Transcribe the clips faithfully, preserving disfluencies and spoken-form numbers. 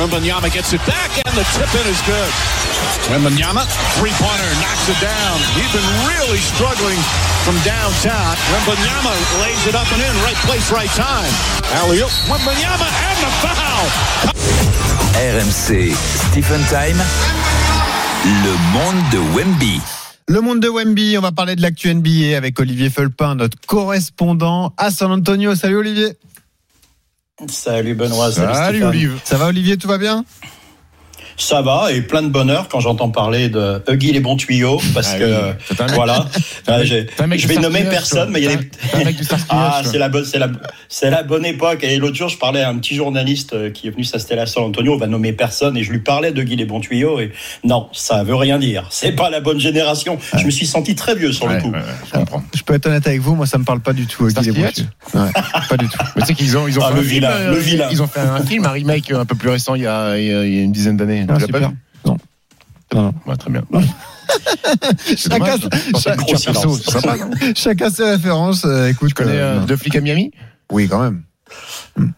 Wembanyama gets it back, and the tip-in is good. Wembanyama, three-pointer, knocks it down. He's been really struggling from downtown. Wembanyama lays it up and in, right place, right time. Alley-oop, Wembanyama, and the foul! R M C, Stephen Time, le monde de Wemby. Le monde de Wemby, on va parler de l'actu N B A avec Olivier Fulpin, notre correspondant à San Antonio. Salut Olivier. Salut Benoît, salut, salut Olivier. Ça va Olivier, tout va bien ? Ça va, et plein de bonheur quand j'entends parler de Huggy les bons tuyaux, parce ah que oui. mec, voilà, mec, j'ai, je vais nommer personne, mais il y a des... Ah, c'est la, bonne, c'est, la, c'est la bonne époque. Et l'autre jour, je parlais à un petit journaliste qui est venu s'installer à San Antonio, on va nommer personne, et je lui parlais de Huggy les bons tuyaux, et non, ça veut rien dire. C'est pas la bonne génération. Ah. Je me suis senti très vieux sur ouais, le coup. Ouais, ouais, je comprends. Je peux être honnête avec vous, moi ça me parle pas du tout Huggy les bons tuyaux. Ouais, pas du tout. Mais tu sais qu'ils ont, ils ont ah, fait le un vilain, film, le vilain. Ils ont fait un film, un remake un peu plus récent, il y a, il y a une dizaine d'années. Ah, super. Pas non. Non, non. Ouais, très bien. Chacun, chacun ses références. Euh, écoute, tu connais euh, Deux flics à Miami ? Oui, quand même. Hmm.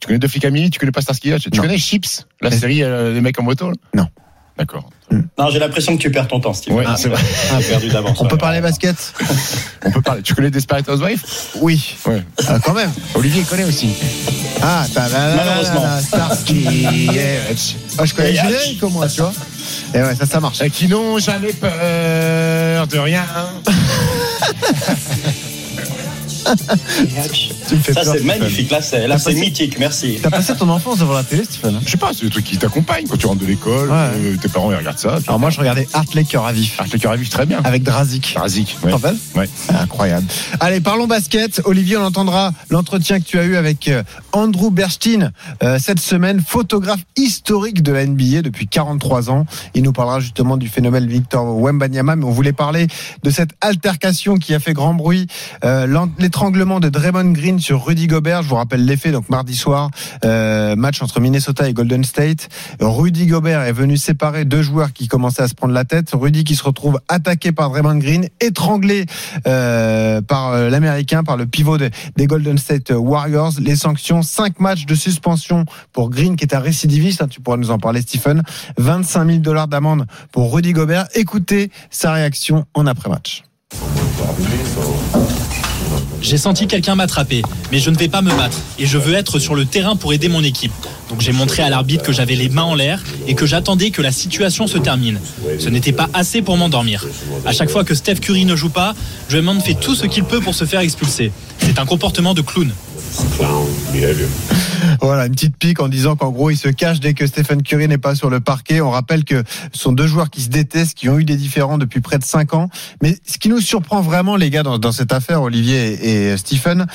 Tu connais Deux flics à Miami ? Tu connais pas Starsky Hutch ? Tu connais Chips ? La Mais... série euh, Les mecs en moto ? Non. D'accord. Hmm. Non, j'ai l'impression que tu perds ton temps, Steve. Ouais, ah, c'est vrai. Ah, perdu d'avance. On ouais, peut ouais, parler ouais. basket ? On peut parler. Tu connais Desperate Housewives ? Oui. Ouais. Ah, quand même. Olivier connaît aussi. Ah, malheureusement. Starsky Hutch. Ah, je connais Julie, comme moi, tu vois. Et ouais, ça, ça marche. Et qui n'ont jamais peur de rien. tu me fais ça, peur, c'est magnifique. Là, c'est, là, c'est passé... mythique. Merci. T'as passé ton enfance devant la télé, Stéphane ? Je sais pas, c'est le truc qui t'accompagne quand tu rentres de l'école. Ouais. Euh, tes parents, ils regardent ça. Alors, moi, je regardais Art Laker à vif. Art Laker à vif, très bien. Avec Drazik. Drazik, ouais. T'en fais ? Ouais. Ah, incroyable. Allez, parlons basket. Olivier, on entendra l'entretien que tu as eu avec Andrew Bernstein euh, cette semaine, photographe historique de la N B A depuis quarante-trois ans. Il nous parlera justement du phénomène Victor Wembanyama, mais on voulait parler de cette altercation qui a fait grand bruit. Euh, les L'étranglement de Draymond Green sur Rudy Gobert, je vous rappelle les faits, donc mardi soir, euh, match entre Minnesota et Golden State. Rudy Gobert est venu séparer deux joueurs qui commençaient à se prendre la tête. Rudy qui se retrouve attaqué par Draymond Green, étranglé euh, par euh, l'Américain, par le pivot de, des Golden State Warriors. Les sanctions, cinq matchs de suspension pour Green qui est un récidiviste, hein, tu pourras nous en parler Stephen, vingt-cinq mille dollars d'amende pour Rudy Gobert. Écoutez sa réaction en après-match. J'ai senti quelqu'un m'attraper, mais je ne vais pas me battre et je veux être sur le terrain pour aider mon équipe. Donc j'ai montré à l'arbitre que j'avais les mains en l'air et que j'attendais que la situation se termine. Ce n'était pas assez pour m'endormir. À chaque fois que Steph Curry ne joue pas, Draymond fait tout ce qu'il peut pour se faire expulser. C'est un comportement de clown. Voilà, une petite pique en disant qu'en gros il se cache dès que Stephen Curry n'est pas sur le parquet. On rappelle que ce sont deux joueurs qui se détestent, qui ont eu des différends depuis près de cinq ans. Mais ce qui nous surprend vraiment les gars dans, dans cette affaire, Olivier et, et Stephen,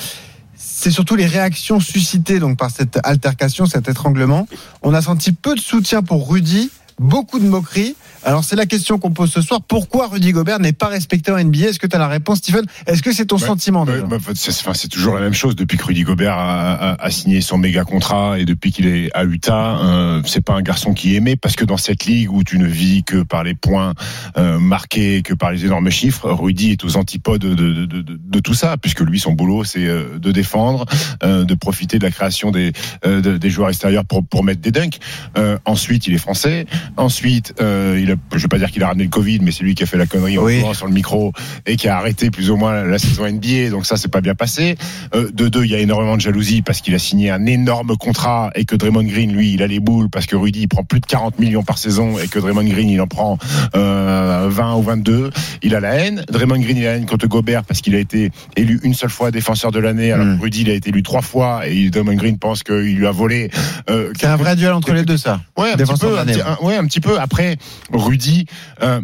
c'est surtout les réactions suscitées donc par cette altercation, cet étranglement. On a senti peu de soutien pour Rudy, beaucoup de moqueries. Alors c'est la question qu'on pose ce soir, pourquoi Rudy Gobert n'est pas respecté en N B A ? Est-ce que tu as la réponse Stephen ? Est-ce que c'est ton ouais, sentiment ouais, bah, c'est, c'est toujours la même chose depuis que Rudy Gobert a, a, a signé son méga contrat et depuis qu'il est à Utah, euh, c'est pas un garçon qui est aimé parce que dans cette ligue où tu ne vis que par les points euh, marqués, que par les énormes chiffres, Rudy est aux antipodes de, de, de, de, de tout ça, puisque lui son boulot c'est euh, de défendre, euh, de profiter de la création des, euh, de, des joueurs extérieurs pour, pour mettre des dunks. Euh, ensuite il est français, ensuite euh, il a je ne vais pas dire qu'il a ramené le Covid, mais c'est lui qui a fait la connerie en oui. sur le micro et qui a arrêté plus ou moins la saison N B A, donc ça c'est pas bien passé. Euh, de deux, il y a énormément de jalousie parce qu'il a signé un énorme contrat et que Draymond Green, lui, il a les boules parce que Rudy il prend plus de quarante millions par saison et que Draymond Green il en prend euh, vingt ou vingt-deux. Il a la haine. Draymond Green il a la haine contre Gobert parce qu'il a été élu une seule fois défenseur de l'année, alors mmh. que Rudy il a été élu trois fois et Draymond Green pense qu'il lui a volé. Euh, c'est un vrai duel entre les deux ça. Ouais, un petit peu. Un petit, un, ouais, un petit peu. Après. Rudy, euh,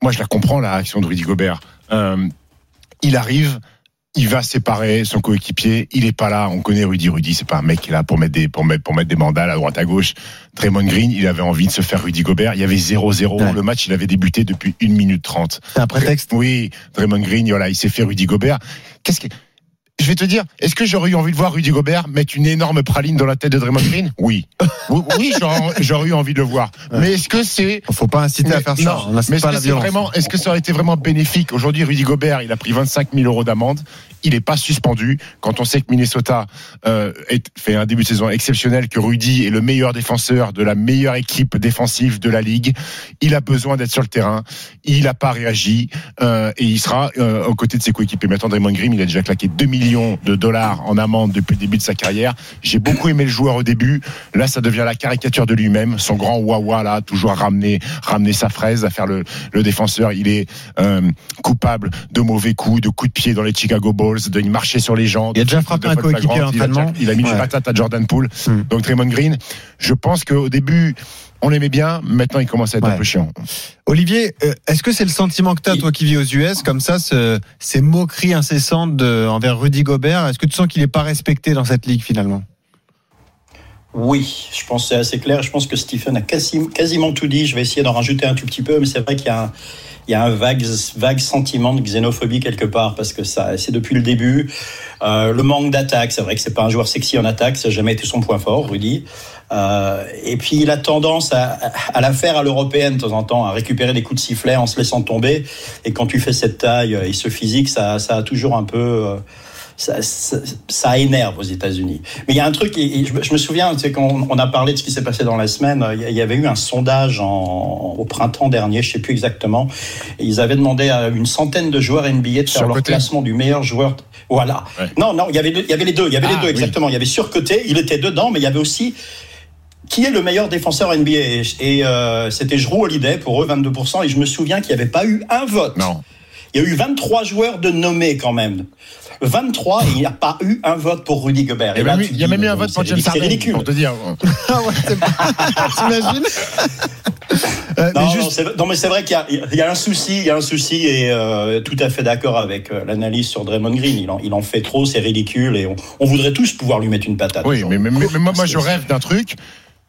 moi je la comprends la réaction de Rudy Gobert. Euh, il arrive, il va séparer son coéquipier, il est pas là, on connaît Rudy. Rudy, c'est pas un mec qui est là pour mettre des pour mettre pour mettre des mandales à droite à gauche. Draymond Green, il avait envie de se faire Rudy Gobert. Il y avait zéro zéro. Ouais. Le match, il avait débuté depuis une minute trente. C'est un prétexte. Oui, Draymond Green, voilà, il s'est fait Rudy Gobert. Qu'est-ce que je vais te dire, est-ce que j'aurais eu envie de voir Rudy Gobert mettre une énorme praline dans la tête de Draymond Green ? Oui. Oui, j'aurais, j'aurais eu envie de le voir. Ouais. Mais est-ce que c'est... Faut pas inciter mais, à faire ça. Non, on mais est-ce, pas que la c'est vraiment, est-ce que ça aurait été vraiment bénéfique ? Aujourd'hui, Rudy Gobert, il a pris vingt-cinq mille euros d'amende. il n'est pas suspendu. Quand on sait que Minnesota euh, est, fait un début de saison exceptionnel, que Rudy est le meilleur défenseur de la meilleure équipe défensive de la ligue, il a besoin d'être sur le terrain. Il n'a pas réagi euh, et il sera euh, aux côtés de ses coéquipiers. Maintenant, Draymond Green, il a déjà claqué deux millions de dollars en amende depuis le début de sa carrière. J'ai beaucoup aimé le joueur au début. Là, ça devient la caricature de lui-même. Son grand wawa, là, toujours à ramener, ramener sa fraise, à faire le, le défenseur. Il est euh, coupable de mauvais coups, de coups de pied dans les Chicago Bulls, de marcher sur les gens. Il a déjà frappé un coéquipier en entraînement. Il a mis ouais. une patate à Jordan Poole. Hum. Donc, Draymond Green, je pense qu'au début, on l'aimait bien, maintenant il commence à être ouais. un peu chiant. Olivier, euh, est-ce que c'est le sentiment que tu as, toi qui vis aux U S, comme ça, ce, ces moqueries incessantes de, envers Rudy Gobert, est-ce que tu sens qu'il n'est pas respecté dans cette ligue finalement ? Oui, je pense que c'est assez clair. Je pense que Stephen a quasi, quasiment tout dit. Je vais essayer d'en rajouter un tout petit peu, mais c'est vrai qu'il y a un, il y a un vague, vague sentiment de xénophobie quelque part, parce que ça, c'est depuis le début. Euh, le manque d'attaque, c'est vrai que c'est pas un joueur sexy en attaque, ça n'a jamais été son point fort, Rudy. Euh, et puis il a tendance à, à la faire à l'européenne de temps en temps, à récupérer des coups de sifflet en se laissant tomber. Et quand tu fais cette taille et ce physique, ça, ça a toujours un peu... Euh, Ça, ça, ça énerve aux États-Unis. Mais il y a un truc, et je, je me souviens, c'est qu'on on a parlé de ce qui s'est passé dans la semaine. Il y avait eu un sondage en, au printemps dernier, je sais plus exactement. Et ils avaient demandé à une centaine de joueurs N B A de faire leur classement du meilleur joueur. Voilà. Ouais. Non, non, il y avait, il y avait les deux. Il y avait ah, les deux exactement. Oui. Il y avait surcoté. Il était dedans, mais il y avait aussi qui est le meilleur défenseur N B A. Et euh, c'était Jrue Holiday pour eux, vingt-deux pour cent. Et je me souviens qu'il n'y avait pas eu un vote. Non. Il y a eu vingt-trois joueurs de nommés quand même. vingt-trois, et il n'y a pas eu un vote pour Rudy Gobert. Et et là, lui, il y a même eu un vote pour James Harden. C'est ridicule. Pour te dire. Ah ouais, c'est pas... T'imagines euh, non, mais juste... non, c'est... non, mais c'est vrai qu'il y a, il y a un souci, il y a un souci, et euh, tout à fait d'accord avec euh, l'analyse sur Draymond Green. Il en, il en fait trop, c'est ridicule, et on, on voudrait tous pouvoir lui mettre une patate. Oui, mais, mais, mais, mais moi, moi je rêve d'un truc.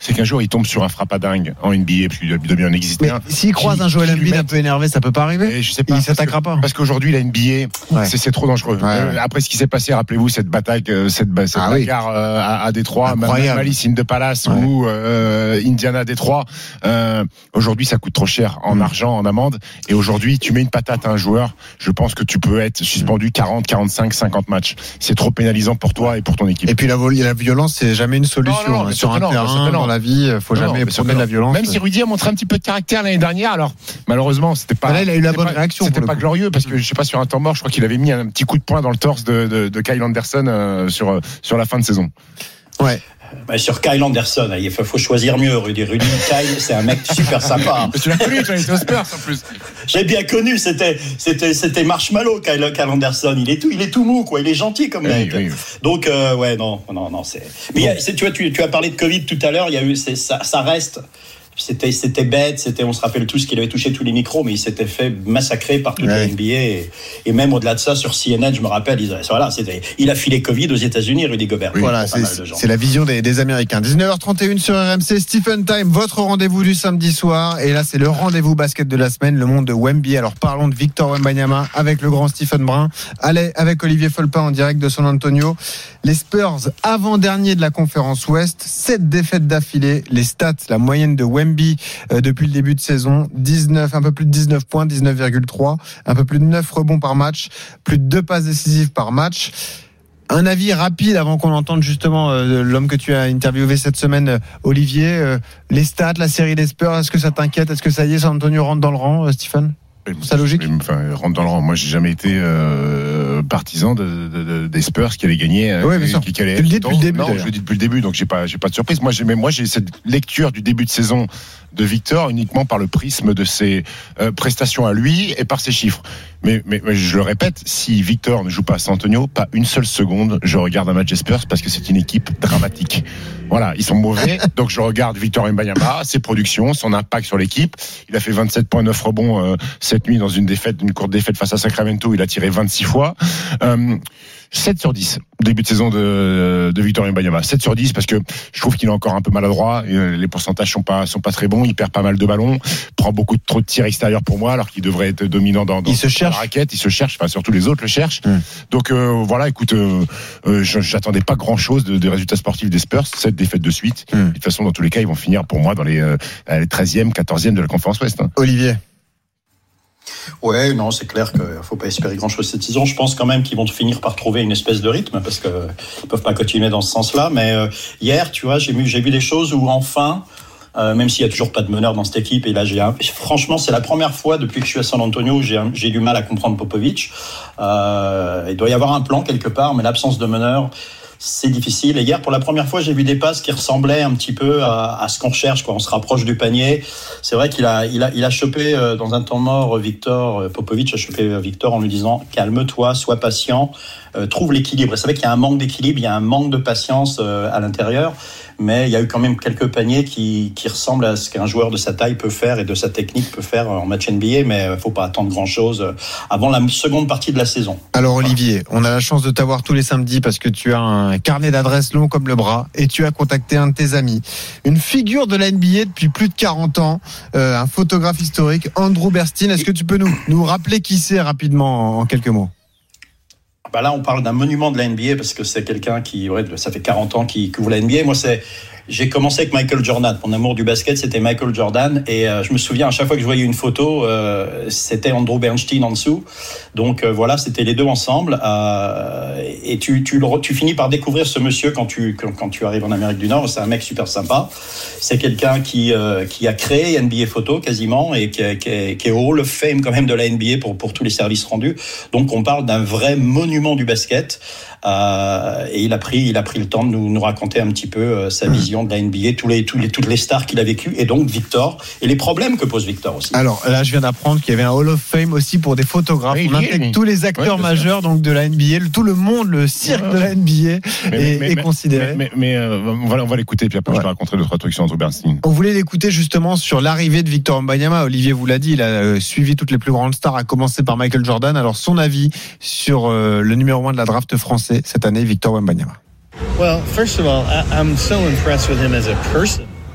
C'est qu'un jour il tombe sur un frappadingue en N B A, puis il doit bien en exister un. S'il croise qui, un Joel Embiid un peu énervé, ça peut pas arriver. Et je sais pas, il s'attaquera pas. Parce qu'aujourd'hui la N B A, ouais. c'est, c'est trop dangereux. Ouais, ouais. Après ce qui s'est passé, rappelez-vous cette bataille, cette, cette ah, bagarre oui. euh, à, à Détroit, Malice in the Palace ouais. ou euh, Indiana Détroit. Euh, aujourd'hui ça coûte trop cher en mm. argent, en amende. Et aujourd'hui tu mets une patate à un joueur, je pense que tu peux être suspendu quarante, quarante-cinq, cinquante matchs. C'est trop pénalisant pour toi et pour ton équipe. Et puis la, la violence, c'est jamais une solution non, non, hein, sur un terrain. La vie, faut non, jamais prendre de la violence. Même si Rudy a montré un petit peu de caractère l'année dernière, alors malheureusement, c'était pas. Là, il a eu la bonne pas, réaction. C'était pas glorieux parce que je sais pas sur un temps mort, je crois qu'il avait mis un petit coup de poing dans le torse de, de, de Kyle Anderson euh, sur sur la fin de saison. Ouais. Bah, sur Kyle Anderson, il faut choisir mieux. Rudy, Rudy, Kyle, c'est un mec super sympa. Tu l'as connu, tu as été aux Spurs en plus. J'ai bien connu, c'était, c'était, c'était Marshmallow, Kyle, Kyle Anderson. Il est tout, il est tout mou, quoi. Il est gentil comme oui, mec. Oui, oui. Donc, euh, ouais, non, non, non, c'est. Mais bon. a, c'est, tu vois, tu, tu as parlé de Covid tout à l'heure. Il y a eu, c'est, ça, ça reste. C'était, c'était bête, c'était, on se rappelle tous qu'il avait touché tous les micros, mais il s'était fait massacrer par toute ouais. la N B A. Et, et même au-delà de ça, sur C N N, je me rappelle, ils, voilà, c'était, il a filé Covid aux États-Unis, Rudy Gobert. Oui, voilà, c'est, c'est la vision des, des Américains. dix-neuf heures trente et une sur R M C, Stephen Time, votre rendez-vous du samedi soir. Et là, c'est le rendez-vous basket de la semaine, le monde de Wemby. Alors parlons de Victor Wembanyama avec le grand Stephen Brun. Allez, avec Olivier Fulpin en direct de San Antonio. Les Spurs, avant-dernier de la conférence Ouest, sept défaites d'affilée. Les stats, la moyenne de Wemby depuis le début de saison, dix-neuf, un peu plus de dix-neuf points, dix-neuf virgule trois, un peu plus de neuf rebonds par match, plus de deux passes décisives par match. Un avis rapide avant qu'on entende justement euh, l'homme que tu as interviewé cette semaine, Olivier, euh, les stats, la série des Spurs, est-ce que ça t'inquiète ? Est-ce que ça y est, San Antonio rentre dans le rang, euh, Stephen ? C'est logique. Enfin, rentre dans le rang. Moi, j'ai jamais été euh, partisan de, de, de, des Spurs qui allaient gagner. Oui, bien sûr. Qui, qui allaient tu le dis depuis le début. Non, je le dis depuis le début, donc j'ai pas, j'ai pas de surprise. Moi, j'ai, mais moi, j'ai cette lecture du début de saison de Victor uniquement par le prisme de ses euh, prestations à lui et par ses chiffres. Mais, mais, mais je le répète, si Victor ne joue pas à San Antonio, pas une seule seconde, je regarde un match des Spurs parce que c'est une équipe dramatique. Voilà, ils sont mauvais, donc je regarde Victor Wembanyama, ses productions, son impact sur l'équipe. Il a fait vingt-sept virgule neuf rebonds euh, cette nuit dans une défaite, une courte défaite face à Sacramento. Il a tiré vingt-six fois. Euh, sept sur dix, début de saison de, de Victor Wembanyama. sept sur dix parce que je trouve qu'il est encore un peu maladroit. Les pourcentages sont pas, sont pas très bons. Il perd pas mal de ballons. Prend beaucoup de, trop de tirs extérieurs pour moi, alors qu'il devrait être dominant dans, dans il se cherche. La raquette. Il se cherche. Enfin, surtout les autres le cherchent. Mmh. Donc, euh, voilà, écoute, euh, euh, j'attendais pas grand chose des de résultats sportifs des Spurs. Sept défaites de suite. Mmh. De toute façon, dans tous les cas, ils vont finir pour moi dans les, euh, les treizième, quatorzième de la conférence Ouest. Hein. Olivier. Ouais, non, c'est clair qu'il ne faut pas espérer grand-chose cette saison. Je pense quand même qu'ils vont finir par trouver une espèce de rythme parce qu'ils ne peuvent pas continuer dans ce sens-là. Mais euh, hier, tu vois, j'ai vu, j'ai vu des choses où enfin, euh, même s'il n'y a toujours pas de meneur dans cette équipe, et là, j'ai un... franchement, c'est la première fois depuis que je suis à San Antonio où j'ai, un... j'ai du mal à comprendre Popovich. Euh, il doit y avoir un plan quelque part, mais l'absence de meneur, c'est difficile. Et hier, pour la première fois, j'ai vu des passes qui ressemblaient un petit peu à, à ce qu'on recherche, quoi. On se rapproche du panier. C'est vrai qu'il a, il a, il a chopé euh, dans un temps mort Victor, euh, Popovich a chopé Victor en lui disant « Calme-toi, sois patient, euh, trouve l'équilibre ». Et c'est vrai qu'il y a un manque d'équilibre, il y a un manque de patience euh, à l'intérieur, mais il y a eu quand même quelques paniers qui, qui ressemblent à ce qu'un joueur de sa taille peut faire et de sa technique peut faire en match N B A, mais il ne faut pas attendre grand-chose avant la seconde partie de la saison. Alors Olivier, on a la chance de t'avoir tous les samedis parce que tu as un un carnet d'adresses long comme le bras, et tu as contacté un de tes amis, une figure de la N B A depuis plus de quarante ans, euh, un photographe historique, Andrew Bernstein. Est-ce que tu peux nous, nous rappeler qui c'est rapidement en quelques mots? Bah là, on parle d'un monument de la N B A parce que c'est quelqu'un qui, ouais, ça fait quarante ans qu'il couvre la N B A. Moi, c'est, j'ai commencé avec Michael Jordan. Mon amour du basket, c'était Michael Jordan. Et euh, je me souviens, à chaque fois que je voyais une photo, euh, c'était Andrew Bernstein en dessous. Donc euh, voilà, c'était les deux ensemble. Euh, et tu, tu, le, tu finis par découvrir ce monsieur quand tu, quand, quand tu arrives en Amérique du Nord. C'est un mec super sympa. C'est quelqu'un qui, euh, qui a créé N B A Photo quasiment et qui, qui, qui est au Hall of Fame quand même de la N B A pour, pour tous les services rendus. Donc on parle d'un vrai monument du basket. Euh, et il a pris, il a pris le temps de nous, nous raconter un petit peu euh, sa vision de la N B A, tous les, tous les, toutes les stars qu'il a vécues, et donc Victor, et les problèmes que pose Victor aussi. Alors là, je viens d'apprendre qu'il y avait un Hall of Fame aussi pour des photographes. Oui, on intègre oui. tous les acteurs oui, majeurs donc, de la N B A, tout le monde, le cirque oui, de la N B A mais, est, mais, est mais, considéré. Mais, mais, mais euh, on, va, on va l'écouter, puis après ouais. je te raconterai deux, trois trucs sur Andrew Bernstein. On voulait l'écouter justement sur l'arrivée de Victor Wembanyama. Olivier vous l'a dit, il a euh, suivi toutes les plus grandes stars, à commencer par Michael Jordan. Alors son avis sur euh, le numéro un de la draft français cette année, Victor Wembanyama.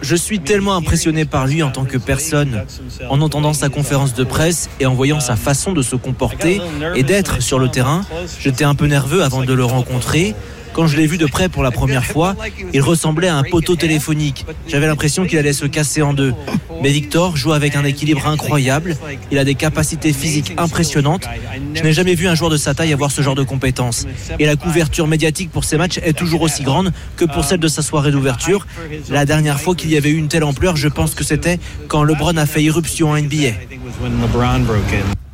Je suis tellement impressionné par lui en tant que personne. En entendant sa conférence de presse et en voyant sa façon de se comporter et d'être sur le terrain, j'étais un peu nerveux avant de le rencontrer. Quand je l'ai vu de près pour la première fois, il ressemblait à un poteau téléphonique. J'avais l'impression qu'il allait se casser en deux. Mais Victor joue avec un équilibre incroyable. Il a des capacités physiques impressionnantes. Je n'ai jamais vu un joueur de sa taille avoir ce genre de compétences. Et la couverture médiatique pour ses matchs est toujours aussi grande que pour celle de sa soirée d'ouverture. La dernière fois qu'il y avait eu une telle ampleur, je pense que c'était quand LeBron a fait irruption en N B A.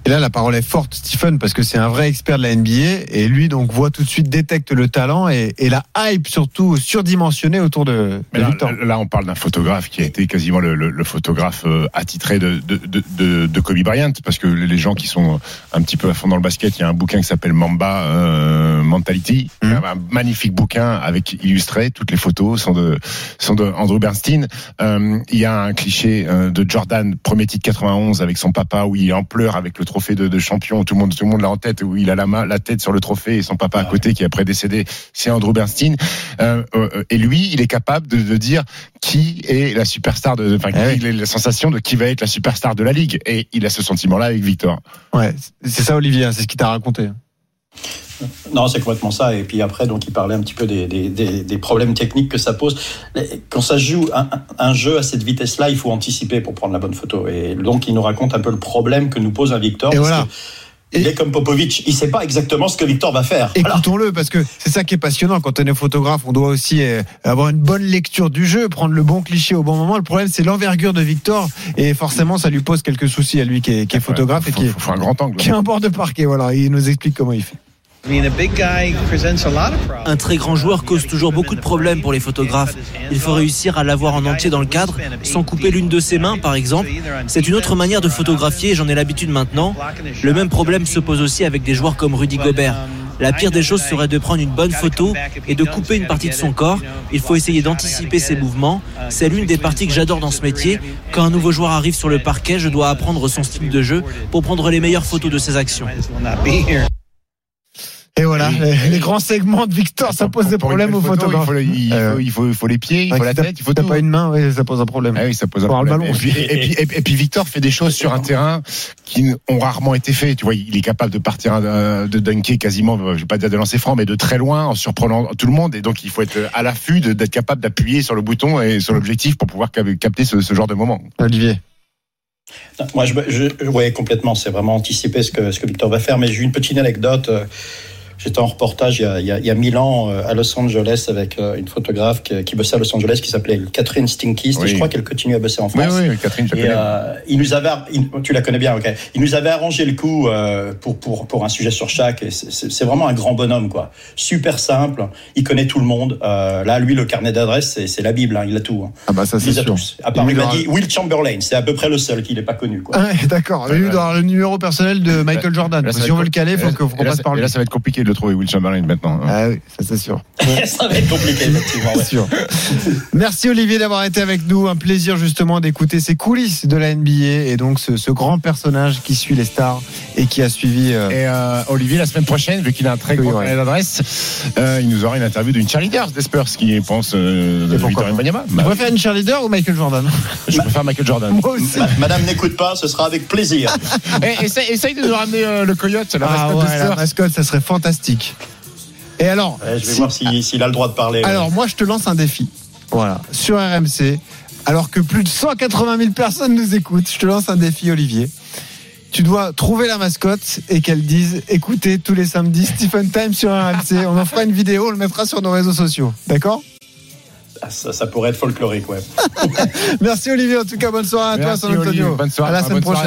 Et là, la parole est forte, Stephen, parce que c'est un vrai expert de la N B A, et lui donc voit tout de suite, détecte le talent et, et la hype surtout surdimensionnée autour de, de là, Victor. Là, on parle d'un photographe qui a été quasiment le, le, le photographe attitré de, de, de, de Kobe Bryant, parce que les gens qui sont un petit peu à fond dans le basket, il y a un bouquin qui s'appelle Mamba euh, Mentality, mm. un magnifique bouquin avec illustré, toutes les photos sont de sont de Andrew Bernstein. Euh, il y a un cliché de Jordan, premier titre quatre-vingt-onze avec son papa, où il est en pleurs avec le trophée de, de champion, tout le monde, tout le monde l'a en tête, où il a la main, la tête sur le trophée et son papa à côté qui est après décédé, c'est Andrew Bernstein. Euh, euh, et lui, il est capable de, de dire qui est la superstar de, enfin, ouais. qui est la sensation de qui va être la superstar de la ligue. Et il a ce sentiment-là avec Victor. Ouais, c'est ça, Olivier, c'est ce qu'il t'a raconté. Non, c'est complètement ça. Et puis après, donc, il parlait un petit peu des, des, des, des problèmes techniques que ça pose. Quand ça joue un, un jeu à cette vitesse-là, il faut anticiper pour prendre la bonne photo. Et donc, il nous raconte un peu le problème que nous pose un Victor. Et voilà. Et il est comme Popovich, il ne sait pas exactement ce que Victor va faire. Écoutons-le, parce que c'est ça qui est passionnant. Quand on est photographe, on doit aussi avoir une bonne lecture du jeu, prendre le bon cliché au bon moment. Le problème, c'est l'envergure de Victor, et forcément, ça lui pose quelques soucis à lui qui est, qui est photographe ouais, faut, et qui est, faut, faut un grand angle, qui est en bord de parquet. Voilà, il nous explique comment il fait. Un très grand joueur cause toujours beaucoup de problèmes pour les photographes. Il faut réussir à l'avoir en entier dans le cadre, sans couper l'une de ses mains par exemple. C'est une autre manière de photographier, j'en ai l'habitude maintenant. Le même problème se pose aussi avec des joueurs comme Rudy Gobert. La pire des choses serait de prendre une bonne photo et de couper une partie de son corps. Il faut essayer d'anticiper ses mouvements. C'est l'une des parties que j'adore dans ce métier. Quand un nouveau joueur arrive sur le parquet, je dois apprendre son style de jeu pour prendre les meilleures photos de ses actions. Et voilà, oui. les, les grands segments de Victor, ça pose pour, des pour problèmes aux photo, photographes. Il faut, il, faut, il, faut, il faut les pieds, il faut la tête, il faut tout. T'as pas une main, oui, ça pose un problème. Ah oui, ça pose un problème. Ballon. Et, puis, et, puis, et, puis, et puis Victor fait des choses sur un terrain qui ont rarement été faites. Tu vois, il est capable de partir à, de dunker quasiment, je vais pas dire de lancer franc, mais de très loin en surprenant tout le monde. Et donc il faut être à l'affût de, d'être capable d'appuyer sur le bouton et sur l'objectif pour pouvoir capter ce, ce genre de moment. Olivier. Non, moi, je, je, je ouais, complètement. C'est vraiment anticiper ce que, ce que Victor va faire. Mais j'ai une petite anecdote. J'étais en reportage il y a, il y a, il y a mille ans à Los Angeles avec une photographe qui, qui bossait à Los Angeles qui s'appelait Catherine Stinkist. Oui. Et je crois qu'elle continue à bosser en France. Oui, oui, Catherine, je et, euh, il nous avait, il, tu la connais bien, ok. Il nous avait arrangé le coup euh, pour, pour, pour un sujet sur chaque. Et c'est, c'est vraiment un grand bonhomme, quoi. Super simple. Il connaît tout le monde. Euh, là, lui, le carnet d'adresses, c'est, c'est la Bible. Hein, il a tout. Hein. Ah, bah, ça, c'est il sûr. Tous. À part, il, il m'a dit Will Chamberlain. C'est à peu près le seul qu'il n'est pas connu, quoi. Ah ouais, d'accord. Il est dans le numéro personnel de Michael Jordan. Là, si on veut le caler, il faut qu'on passe par lui. Là, ça va être compliqué de trouver Will Chamberlain maintenant. Ah oui, ça c'est sûr. Ça va être compliqué, effectivement. Ouais. Sûr. Merci Olivier d'avoir été avec nous. Un plaisir justement d'écouter ces coulisses de la N B A et donc ce, ce grand personnage qui suit les stars et qui a suivi. Euh... Et euh, Olivier, la semaine prochaine, vu qu'il a un très oui, grand carnet ouais. d'adresse, euh, il nous aura une interview d'une cheerleader des Spurs qui pense euh, de Victor Wembanyama. Tu préfères une cheerleader ou Michael Jordan ? Je préfère Michael Jordan. Moi aussi. Ma- Madame n'écoute pas, ce sera avec plaisir. et, essaye, essaye de nous ramener euh, le coyote, la mascotte ah ouais, des Spurs. La mascotte, ça serait fantastique. Et alors, ouais, je vais si... voir s'il, s'il a le droit de parler. Alors, ouais. moi, je te lance un défi. Voilà. Sur R M C, alors que plus de cent quatre-vingt mille personnes nous écoutent, je te lance un défi, Olivier. Tu dois trouver la mascotte et qu'elle dise écoutez tous les samedis Stephen Time sur R M C. On en fera une vidéo, on le mettra sur nos réseaux sociaux. D'accord ? Ça, ça pourrait être folklorique, ouais. Merci, Olivier. En tout cas, bonne soirée à Merci, toi, San Antonio. Bonne soirée. À la semaine prochaine. Soirée.